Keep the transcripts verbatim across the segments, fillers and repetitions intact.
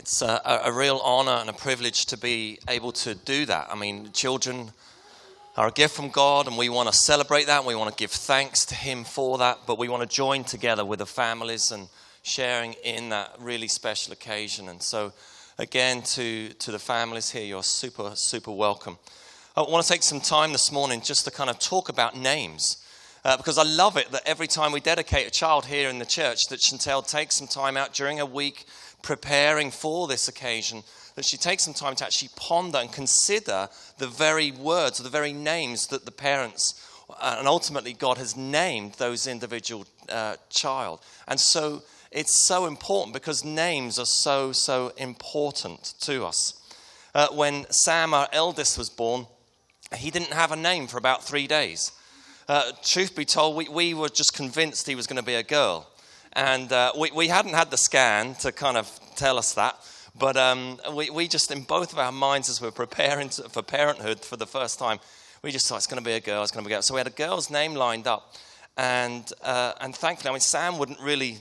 It's a, a real honor and a privilege to be able to do that. I mean, children are a gift from God, and we want to celebrate that. We want to give thanks to him for that, but we want to join together with the families and sharing in that really special occasion. And so, again, to, to the families here, you're super, super welcome. I want to take some time this morning just to kind of talk about names, uh, because I love it that every time we dedicate a child here in the church, that Chantel takes some time out during a week preparing for this occasion, that she takes some time to actually ponder and consider the very words or the very names that the parents uh, and ultimately God has named those individual uh, child. And so it's so important because names are so, so important to us. Uh, when Sam, our eldest, was born, he didn't have a name for about three days. Uh, truth be told, we, we were just convinced he was going to be a girl. And uh, we, we hadn't had the scan to kind of tell us that. But um, we, we just, in both of our minds, as we were preparing to, for parenthood for the first time, we just thought, it's going to be a girl, it's going to be a girl. So we had a girl's name lined up. And uh, and thankfully, I mean, Sam wouldn't really,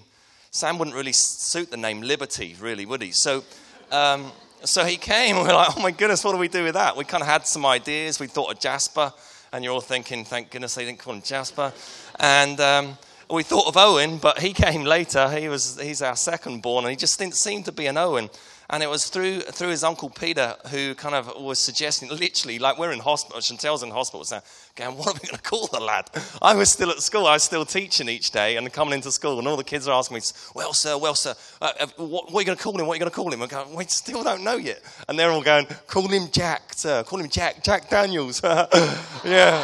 Sam wouldn't really suit the name Liberty, really, would he? So... Um, So he came, and we were like, oh my goodness, what do we do with that? We kind of had some ideas. We thought of Jasper, and you're all thinking, thank goodness they didn't call him Jasper. And um, we thought of Owen, but he came later. He was he's our second born, and he just didn't seem to be an Owen. And it was through through his uncle Peter who kind of was suggesting, literally, like we're in hospital, Chantel's in hospital, so going, what are we going to call the lad? I was still at school, I was still teaching each day and coming into school, and all the kids are asking me, well, sir, well, sir, uh, what, what are you going to call him? What are you going to call him? I'm going, we still don't know yet. And they're all going, call him Jack, sir, call him Jack, Jack Daniels. Yeah.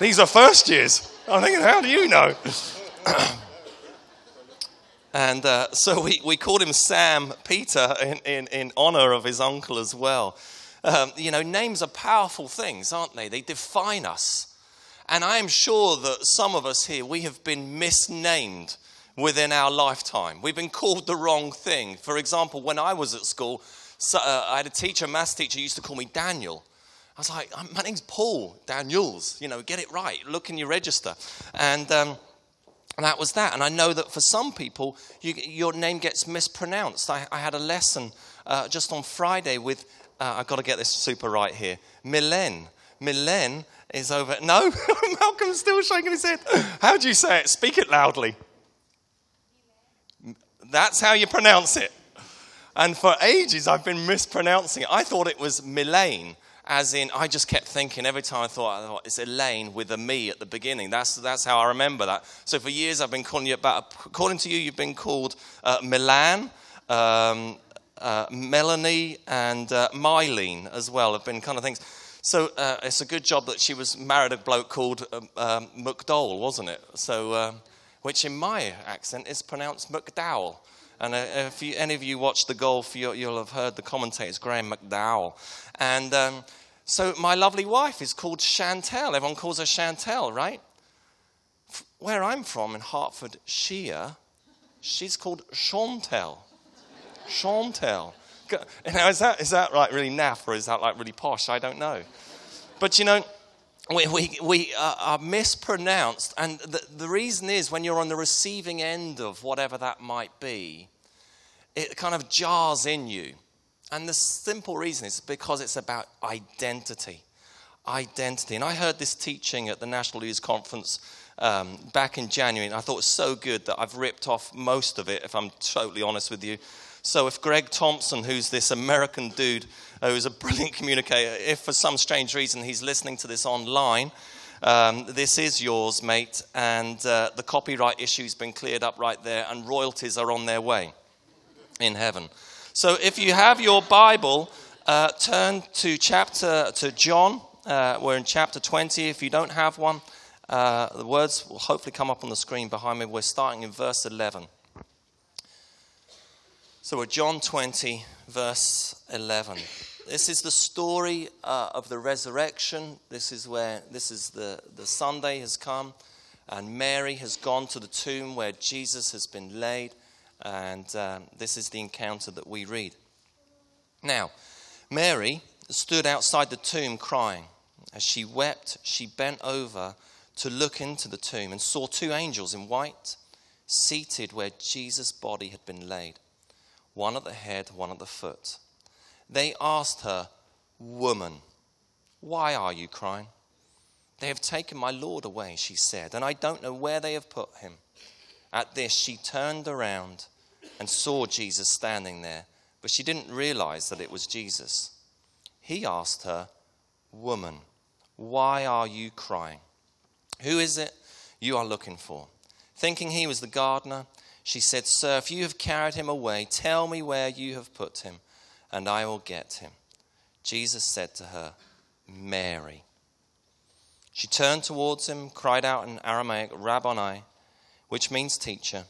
These are first years. I'm thinking, how do you know? And uh, so we, we called him Sam Peter in, in, in honor of his uncle as well. Um, you know, names are powerful things, aren't they? They define us. And I am sure that some of us here, we have been misnamed within our lifetime. We've been called the wrong thing. For example, when I was at school, so, uh, I had a teacher, a maths teacher, used to call me Daniel. I was like, my name's Paul Daniels. You know, get it right. Look in your register. And... Um, And that was that. And I know that for some people, you, your name gets mispronounced. I, I had a lesson uh, just on Friday with, uh, I've got to get this super right here, Milen. Milen is over, no, Malcolm's still shaking his head. How do you say it? Speak it loudly. That's how you pronounce it. And for ages, I've been mispronouncing it. I thought it was Milen. As in, I just kept thinking, every time I thought, I thought, it's Elaine with a me at the beginning. That's that's how I remember that. So for years I've been calling you about, according to you, you've been called uh, Milan, um, uh, Melanie, and uh, Milen as well have been kind of things. So uh, it's a good job that she was married a bloke called uh, um, McDowell, wasn't it? So, uh, which in my accent is pronounced McDowell. And if you, any of you watch the golf, you, you'll have heard the commentators, Graham McDowell. And um, so my lovely wife is called Chantel. Everyone calls her Chantel, right? F- where I'm from in Hertfordshire, she's called Chantel. Chantel. Now, is that, is that like really naff or is that like really posh? I don't know. But, you know, we, we, we are mispronounced. And the, the reason is when you're on the receiving end of whatever that might be, it kind of jars in you. And the simple reason is because it's about identity. Identity. And I heard this teaching at the National Leaders Conference um, back in January, and I thought it was so good that I've ripped off most of it, if I'm totally honest with you. So if Greg Thompson, who's this American dude who's a brilliant communicator, if for some strange reason he's listening to this online, um, this is yours, mate, and uh, the copyright issue's been cleared up right there, and royalties are on their way in heaven. So if you have your Bible, uh, turn to chapter to John. Uh, we're in chapter twenty. If you don't have one, uh, the words will hopefully come up on the screen behind me. We're starting in verse eleven. So we're John twenty, verse eleven. This is the story uh, of the resurrection. This is where this is the, the Sunday has come, and Mary has gone to the tomb where Jesus has been laid. And um, this is the encounter that we read. Now, Mary stood outside the tomb crying. As she wept, she bent over to look into the tomb and saw two angels in white seated where Jesus' body had been laid, one at the head, one at the foot. They asked her, "Woman, why are you crying?" "They have taken my Lord away," she said, "and I don't know where they have put him." At this, she turned around and saw Jesus standing there, but she didn't realize that it was Jesus. He asked her, "Woman, why are you crying? Who is it you are looking for?" Thinking he was the gardener, she said, "Sir, if you have carried him away, tell me where you have put him, and I will get him." Jesus said to her, "Mary." She turned towards him, cried out in Aramaic, "Rabboni," which means teacher.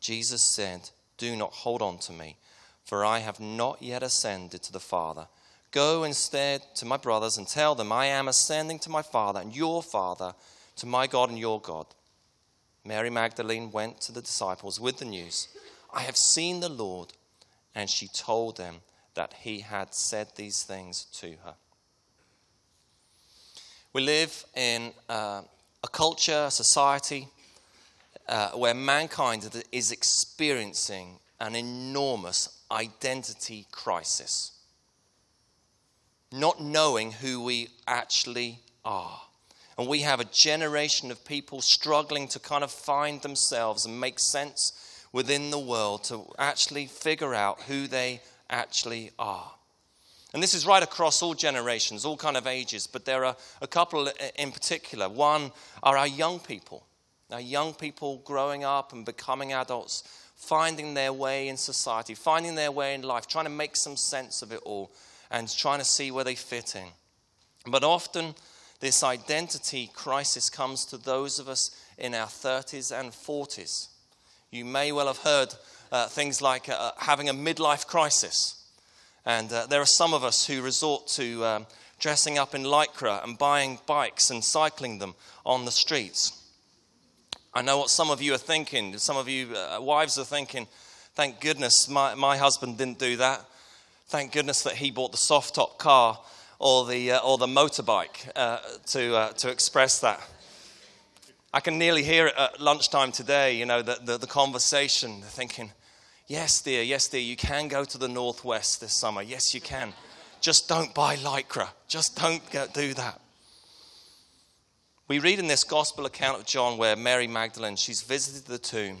Jesus said, "Do not hold on to me, for I have not yet ascended to the Father. Go instead to my brothers and tell them, I am ascending to my Father and your Father, to my God and your God." Mary Magdalene went to the disciples with the news, "I have seen the Lord," and she told them that he had said these things to her. We live in uh, a culture, a society, Uh, where mankind is experiencing an enormous identity crisis. Not knowing who we actually are. And we have a generation of people struggling to kind of find themselves and make sense within the world, to actually figure out who they actually are. And this is right across all generations, all kind of ages, but there are a couple in particular. One are our young people. Now, young people growing up and becoming adults, finding their way in society, finding their way in life, trying to make some sense of it all and trying to see where they fit in. But often, this identity crisis comes to those of us in our thirties and forties. You may well have heard uh, things like uh, having a midlife crisis. And uh, there are some of us who resort to um, dressing up in lycra and buying bikes and cycling them on the streets. I know what some of you are thinking. Some of you uh, wives are thinking, thank goodness my, my husband didn't do that. Thank goodness that he bought the soft top car or the, uh, or the motorbike uh, to, uh, to express that. I can nearly hear it at lunchtime today, you know, the, the, the conversation. They're thinking, yes, dear, yes, dear, you can go to the Northwest this summer. Yes, you can. Just don't buy Lycra. Just don't go, do that. We read in this gospel account of John where Mary Magdalene, she's visited the tomb.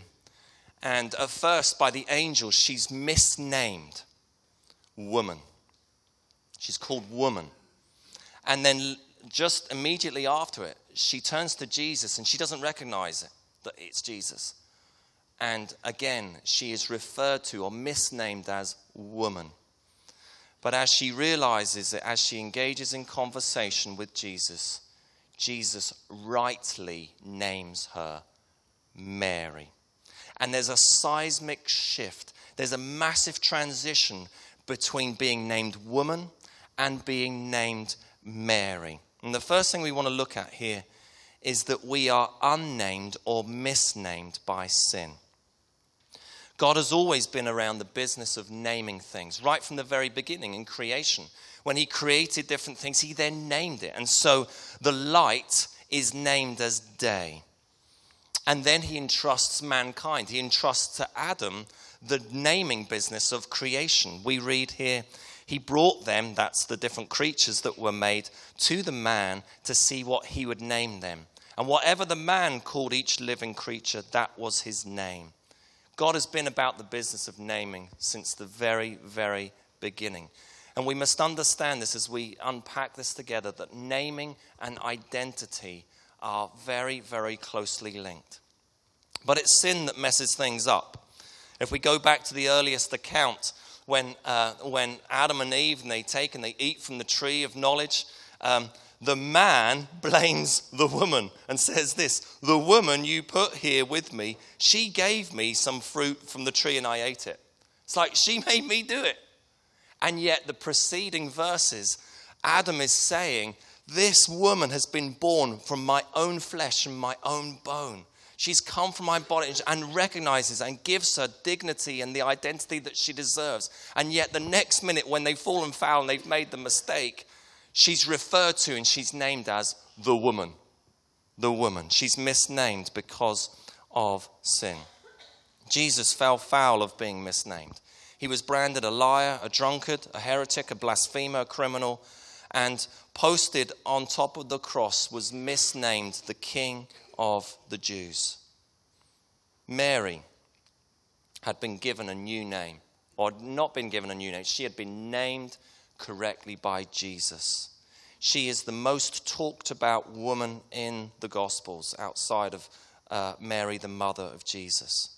And at first, by the angel, she's misnamed woman. She's called woman. And then just immediately after it, she turns to Jesus and she doesn't recognize it, that it's Jesus. And again, she is referred to or misnamed as woman. But as she realizes it, as she engages in conversation with Jesus, Jesus rightly names her Mary. And there's a seismic shift. There's a massive transition between being named woman and being named Mary. And the first thing we want to look at here is that we are unnamed or misnamed by sin. God has always been around the business of naming things, right from the very beginning in creation. When he created different things, he then named it. And so the light is named as day. And then he entrusts mankind. He entrusts to Adam the naming business of creation. We read here, he brought them, that's the different creatures that were made, to the man to see what he would name them. And whatever the man called each living creature, that was his name. God has been about the business of naming since the very, very beginning. And we must understand this as we unpack this together, that naming and identity are very, very closely linked. But it's sin that messes things up. If we go back to the earliest account, when, uh, when Adam and Eve, and they take and they eat from the tree of knowledge, um, the man blames the woman and says this, "The woman you put here with me, she gave me some fruit from the tree and I ate it." It's like, she made me do it. And yet the preceding verses, Adam is saying, this woman has been born from my own flesh and my own bone. She's come from my body, and recognizes and gives her dignity and the identity that she deserves. And yet the next minute when they've fallen foul and they've made the mistake, she's referred to and she's named as the woman. The woman. She's misnamed because of sin. Jesus fell foul of being misnamed. He was branded a liar, a drunkard, a heretic, a blasphemer, a criminal, and posted on top of the cross was misnamed the King of the Jews. Mary had been given a new name, or not been given a new name. She had been named correctly by Jesus. She is the most talked about woman in the Gospels outside of uh, Mary, the mother of Jesus.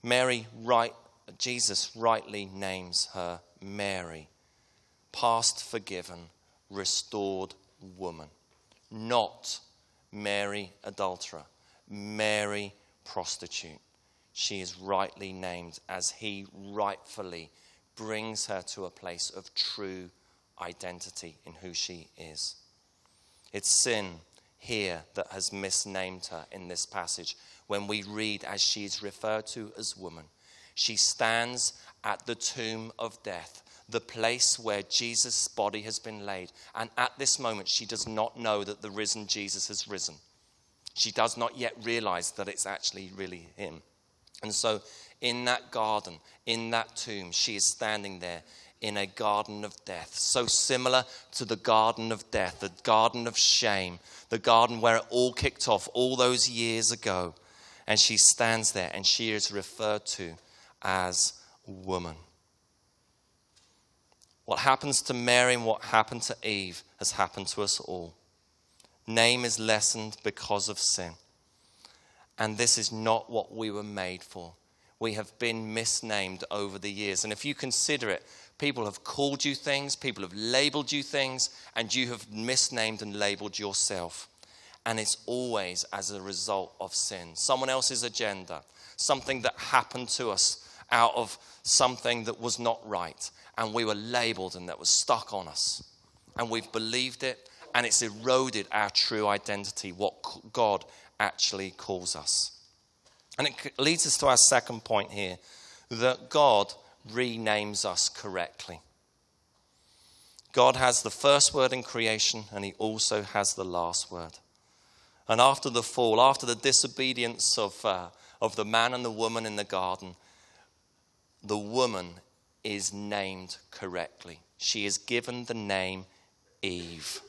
Mary, right, Jesus rightly names her Mary, past forgiven, restored woman, not Mary adulterer, Mary prostitute. She is rightly named as he rightfully brings her to a place of true identity in who she is. It's sin here that has misnamed her in this passage. When we read as she is referred to as woman, she stands at the tomb of death, the place where Jesus' body has been laid. And at this moment, she does not know that the risen Jesus has risen. She does not yet realize that it's actually really him. And so in that garden, in that tomb, she is standing there in a garden of death, so similar to the garden of death, the garden of shame, the garden where it all kicked off all those years ago. And she stands there and she is referred to as woman. What happens to Mary and what happened to Eve has happened to us all. Name is lessened because of sin. And this is not what we were made for. We have been misnamed over the years. And if you consider it, people have called you things, people have labeled you things, and you have misnamed and labeled yourself. And it's always as a result of sin. Someone else's agenda, something that happened to us out of something that was not right. And we were labeled and that was stuck on us. And we've believed it, and it's eroded our true identity, what God actually calls us. And it leads us to our second point here, that God renames us correctly. God has the first word in creation, and he also has the last word. And after the fall, after the disobedience of, uh, of the man and the woman in the garden, the woman is named correctly. She is given the name Eve,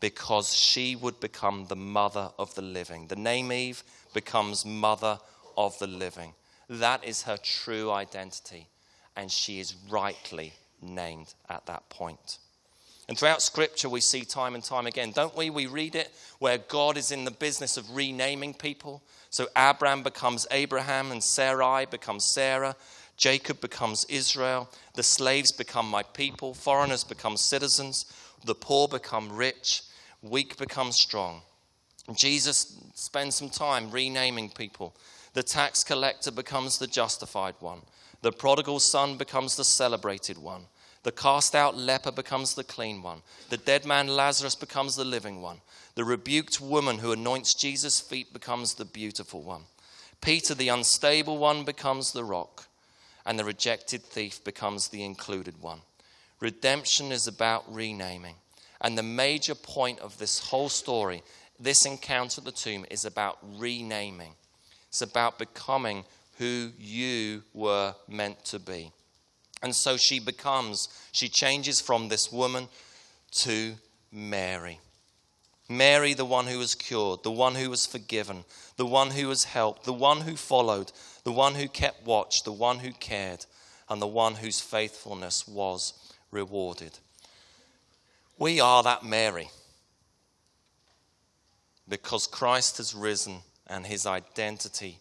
because she would become the mother of the living. The name Eve becomes mother of the living. That is her true identity, and she is rightly named at that point. And throughout Scripture, we see time and time again, don't we? We read it where God is in the business of renaming people. So Abram becomes Abraham, and Sarai becomes Sarah. Jacob becomes Israel. The slaves become my people. Foreigners become citizens. The poor become rich, weak become strong. Jesus spends some time renaming people. The tax collector becomes the justified one. The prodigal son becomes the celebrated one. The cast out leper becomes the clean one. The dead man Lazarus becomes the living one. The rebuked woman who anoints Jesus' feet becomes the beautiful one. Peter, the unstable one, becomes the rock. And the rejected thief becomes the included one. Redemption is about renaming. And the major point of this whole story, this encounter at the tomb, is about renaming. It's about becoming who you were meant to be. And so she becomes, she changes from this woman to Mary. Mary, the one who was cured, the one who was forgiven, the one who was helped, the one who followed, the one who kept watch, the one who cared, and the one whose faithfulness was rewarded. We are that Mary, because Christ has risen and his identity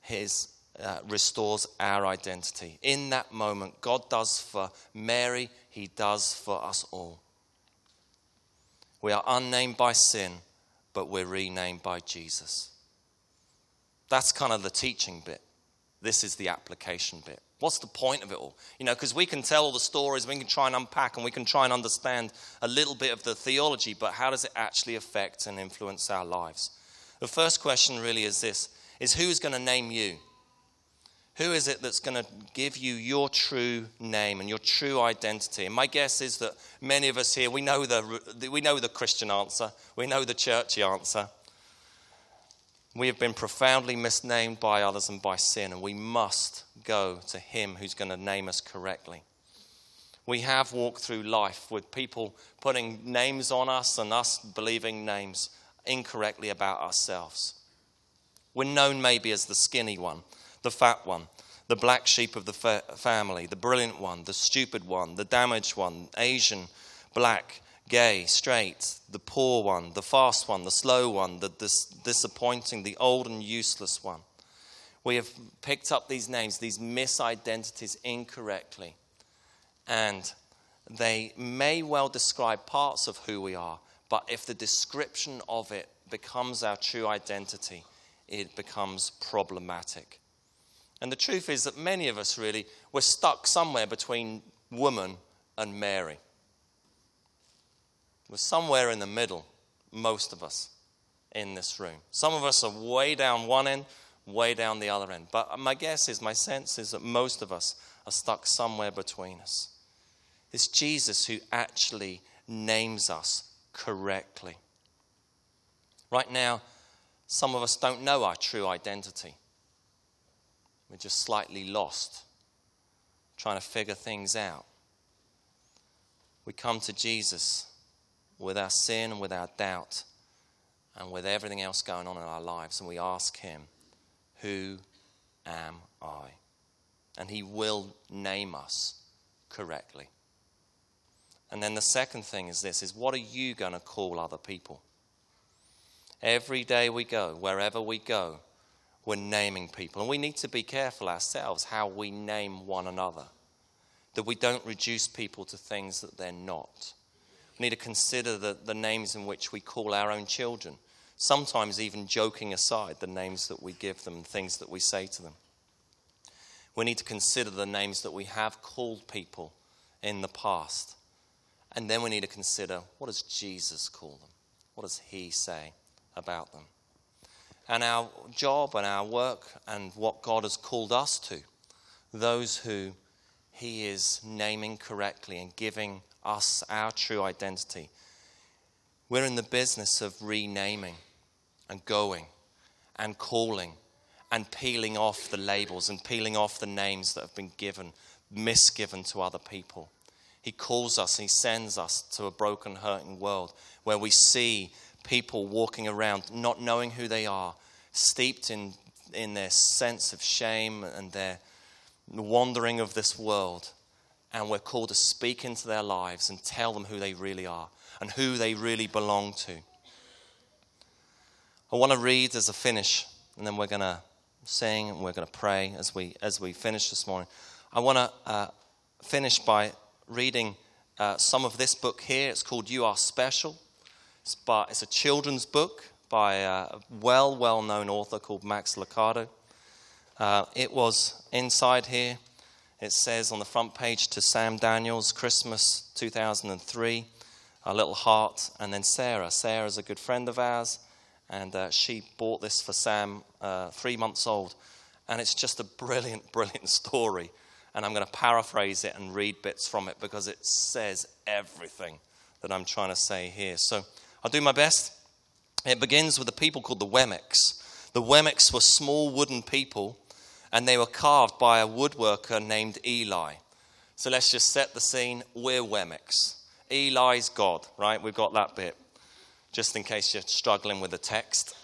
his, uh, restores our identity. In that moment, God does for Mary, he does for us all. We are unnamed by sin, but we're renamed by Jesus. That's kind of the teaching bit. This is the application bit. What's the point of it all? You know, because we can tell all the stories, we can try and unpack, and we can try and understand a little bit of the theology, but how does it actually affect and influence our lives? The first question really is this, is who's going to name you? Who is it that's going to give you your true name and your true identity? And my guess is that many of us here, we know the, we know the Christian answer. We know the churchy answer. We have been profoundly misnamed by others and by sin, and we must go to him who's going to name us correctly. We have walked through life with people putting names on us and us believing names incorrectly about ourselves. We're known maybe as the skinny one, the fat one, the black sheep of the fa- family, the brilliant one, the stupid one, the damaged one, Asian, black, gay, straight, the poor one, the fast one, the slow one, the dis- disappointing, the old and useless one. We have picked up these names, these misidentities incorrectly. And they may well describe parts of who we are, but if the description of it becomes our true identity, it becomes problematic. And the truth is that many of us really, we're stuck somewhere between woman and Mary. We're somewhere in the middle, most of us in this room. Some of us are way down one end, way down the other end. But my guess is, my sense is that most of us are stuck somewhere between us. It's Jesus who actually names us correctly. Right now, some of us don't know our true identity. We're just slightly lost, trying to figure things out. We come to Jesus with our sin and with our doubt and with everything else going on in our lives, and we ask him, who am I? And he will name us correctly. And then the second thing is this, is what are you going to call other people? Every day we go, wherever we go, we're naming people. And we need to be careful ourselves how we name one another, that we don't reduce people to things that they're not. We need to consider the, the names in which we call our own children, sometimes even joking aside the names that we give them, things that we say to them. We need to consider the names that we have called people in the past. And then we need to consider, what does Jesus call them? What does he say about them? And our job and our work and what God has called us to, those who he is naming correctly and giving us our true identity. We're in the business of renaming and going and calling and peeling off the labels and peeling off the names that have been given, misgiven to other people. He calls us, he sends us to a broken, hurting world where we see people walking around not knowing who they are, steeped in, in their sense of shame and their wandering of this world. And we're called to speak into their lives and tell them who they really are and who they really belong to. I want to read as a finish, and then we're going to sing and we're going to pray as we as we finish this morning. I want to uh, finish by reading uh, some of this book here. It's called You Are Special. It's, by, it's a children's book by a well, well-known author called Max Lucado. Uh, it was inside here. It says on the front page to Sam Daniels, Christmas two thousand three, a little heart, and then Sarah. Sarah's a good friend of ours, and uh, she bought this for Sam, uh, three months old. And it's just a brilliant, brilliant story. And I'm going to paraphrase it and read bits from it because it says everything that I'm trying to say here. So I'll do my best. It begins with a people called the Wemmicks. The Wemmicks were small wooden people, and they were carved by a woodworker named Eli. So let's just set the scene. We're Wemmicks. Eli's God, right? We've got that bit, just in case you're struggling with the text.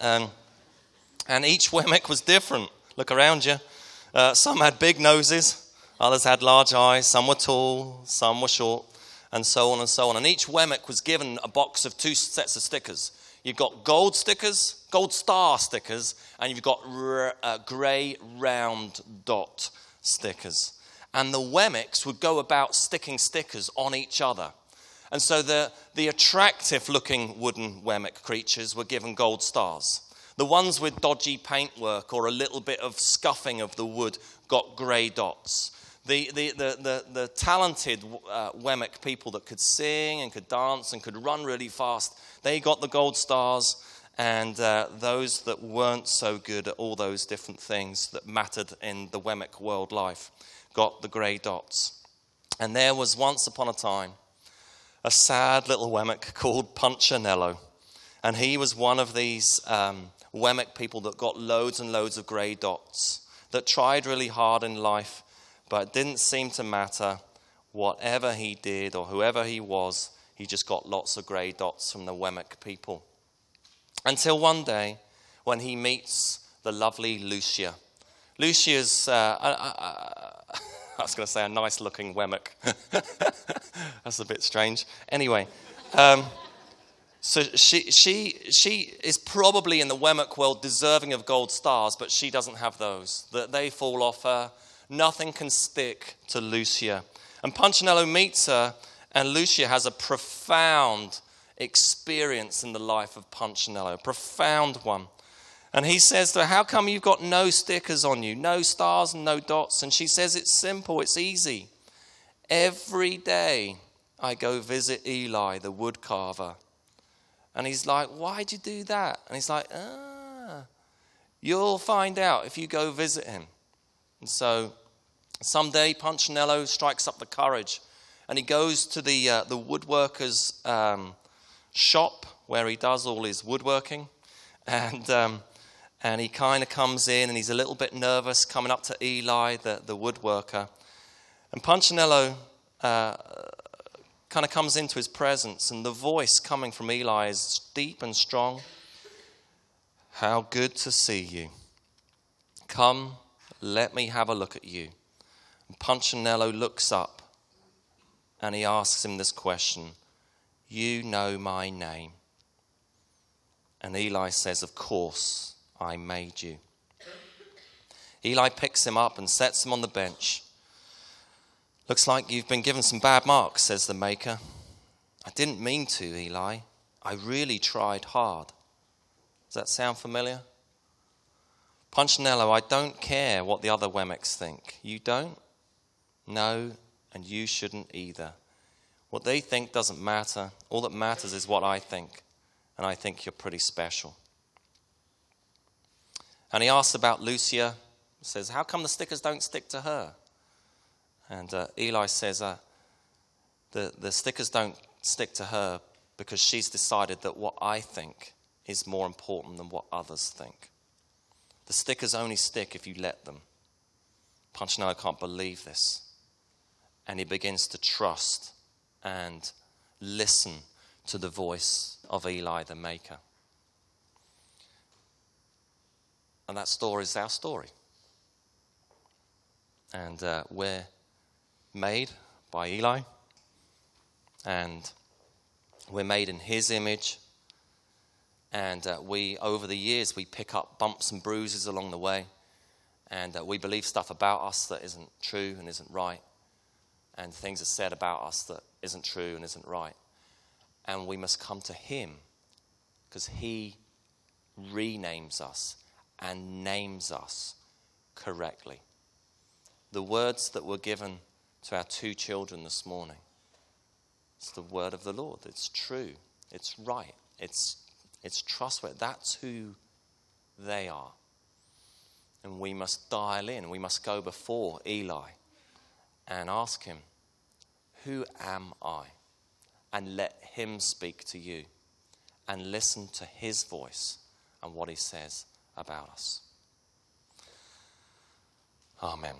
um, and each Wemmick was different. Look around you. Uh, some had big noses. Others had large eyes. Some were tall. Some were short. And so on and so on. And each Wemmick was given a box of two sets of stickers. You've got gold stickers, gold star stickers, and you've got r- uh, grey round dot stickers. And the Wemmicks would go about sticking stickers on each other. And so the, the attractive-looking wooden Wemmick creatures were given gold stars. The ones with dodgy paintwork or a little bit of scuffing of the wood got grey dots. The, the, the, the, the talented uh, Wemmick people that could sing and could dance and could run really fast, they got the gold stars, and uh, those that weren't so good at all those different things that mattered in the Wemmick world life got the grey dots. And there was once upon a time a sad little Wemmick called Punchinello, and he was one of these um, Wemmick people that got loads and loads of grey dots, that tried really hard in life, but it didn't seem to matter. Whatever he did or whoever he was, he just got lots of grey dots from the Wemmick people. Until one day when he meets the lovely Lucia. Lucia's, uh, uh, uh, I was going to say a nice-looking Wemmick. That's a bit strange. Anyway, um, so she, she, she is probably in the Wemmick world deserving of gold stars, but she doesn't have those. That they fall off her. Nothing can stick to Lucia. And Punchinello meets her, and Lucia has a profound experience in the life of Punchinello, a profound one. And he says to her, how come you've got no stickers on you, no stars and no dots? And she says, it's simple, it's easy. Every day I go visit Eli, the woodcarver. And he's like, why'd you do that? And he's like, ah, you'll find out if you go visit him. And so someday Punchinello strikes up the courage and he goes to the, uh, the woodworker's um, shop where he does all his woodworking. And... Um, And he kind of comes in and he's a little bit nervous coming up to Eli, the, the woodworker. And Punchinello uh, kind of comes into his presence, and the voice coming from Eli is deep and strong. How good to see you. Come, let me have a look at you. And Punchinello looks up and he asks him this question. You know my name. And Eli says, of course. I made you. Eli picks him up and sets him on the bench. Looks like you've been given some bad marks, says the maker. I didn't mean to, Eli. I really tried hard. Does that sound familiar? Punchinello, I don't care what the other Wemmicks think. You don't? No, and you shouldn't either. What they think doesn't matter. All that matters is what I think. And I think you're pretty special. And he asks about Lucia, says, how come the stickers don't stick to her? And uh, Eli says, uh, the, the stickers don't stick to her because she's decided that what I think is more important than what others think. The stickers only stick if you let them. Punchinello can't believe this. And he begins to trust and listen to the voice of Eli the maker. And that story is our story. And uh, we're made by Eli. And we're made in his image. And uh, we, over the years, we pick up bumps and bruises along the way. And uh, we believe stuff about us that isn't true and isn't right. And things are said about us that isn't true and isn't right. And we must come to him because he renames us. And names us correctly. The words that were given to our two children this morning. It's the word of the Lord. It's true. It's right. It's, it's trustworthy. That's who they are. And we must dial in. We must go before Eli and ask him, who am I? And let him speak to you. And listen to his voice and what he says about us. Amen.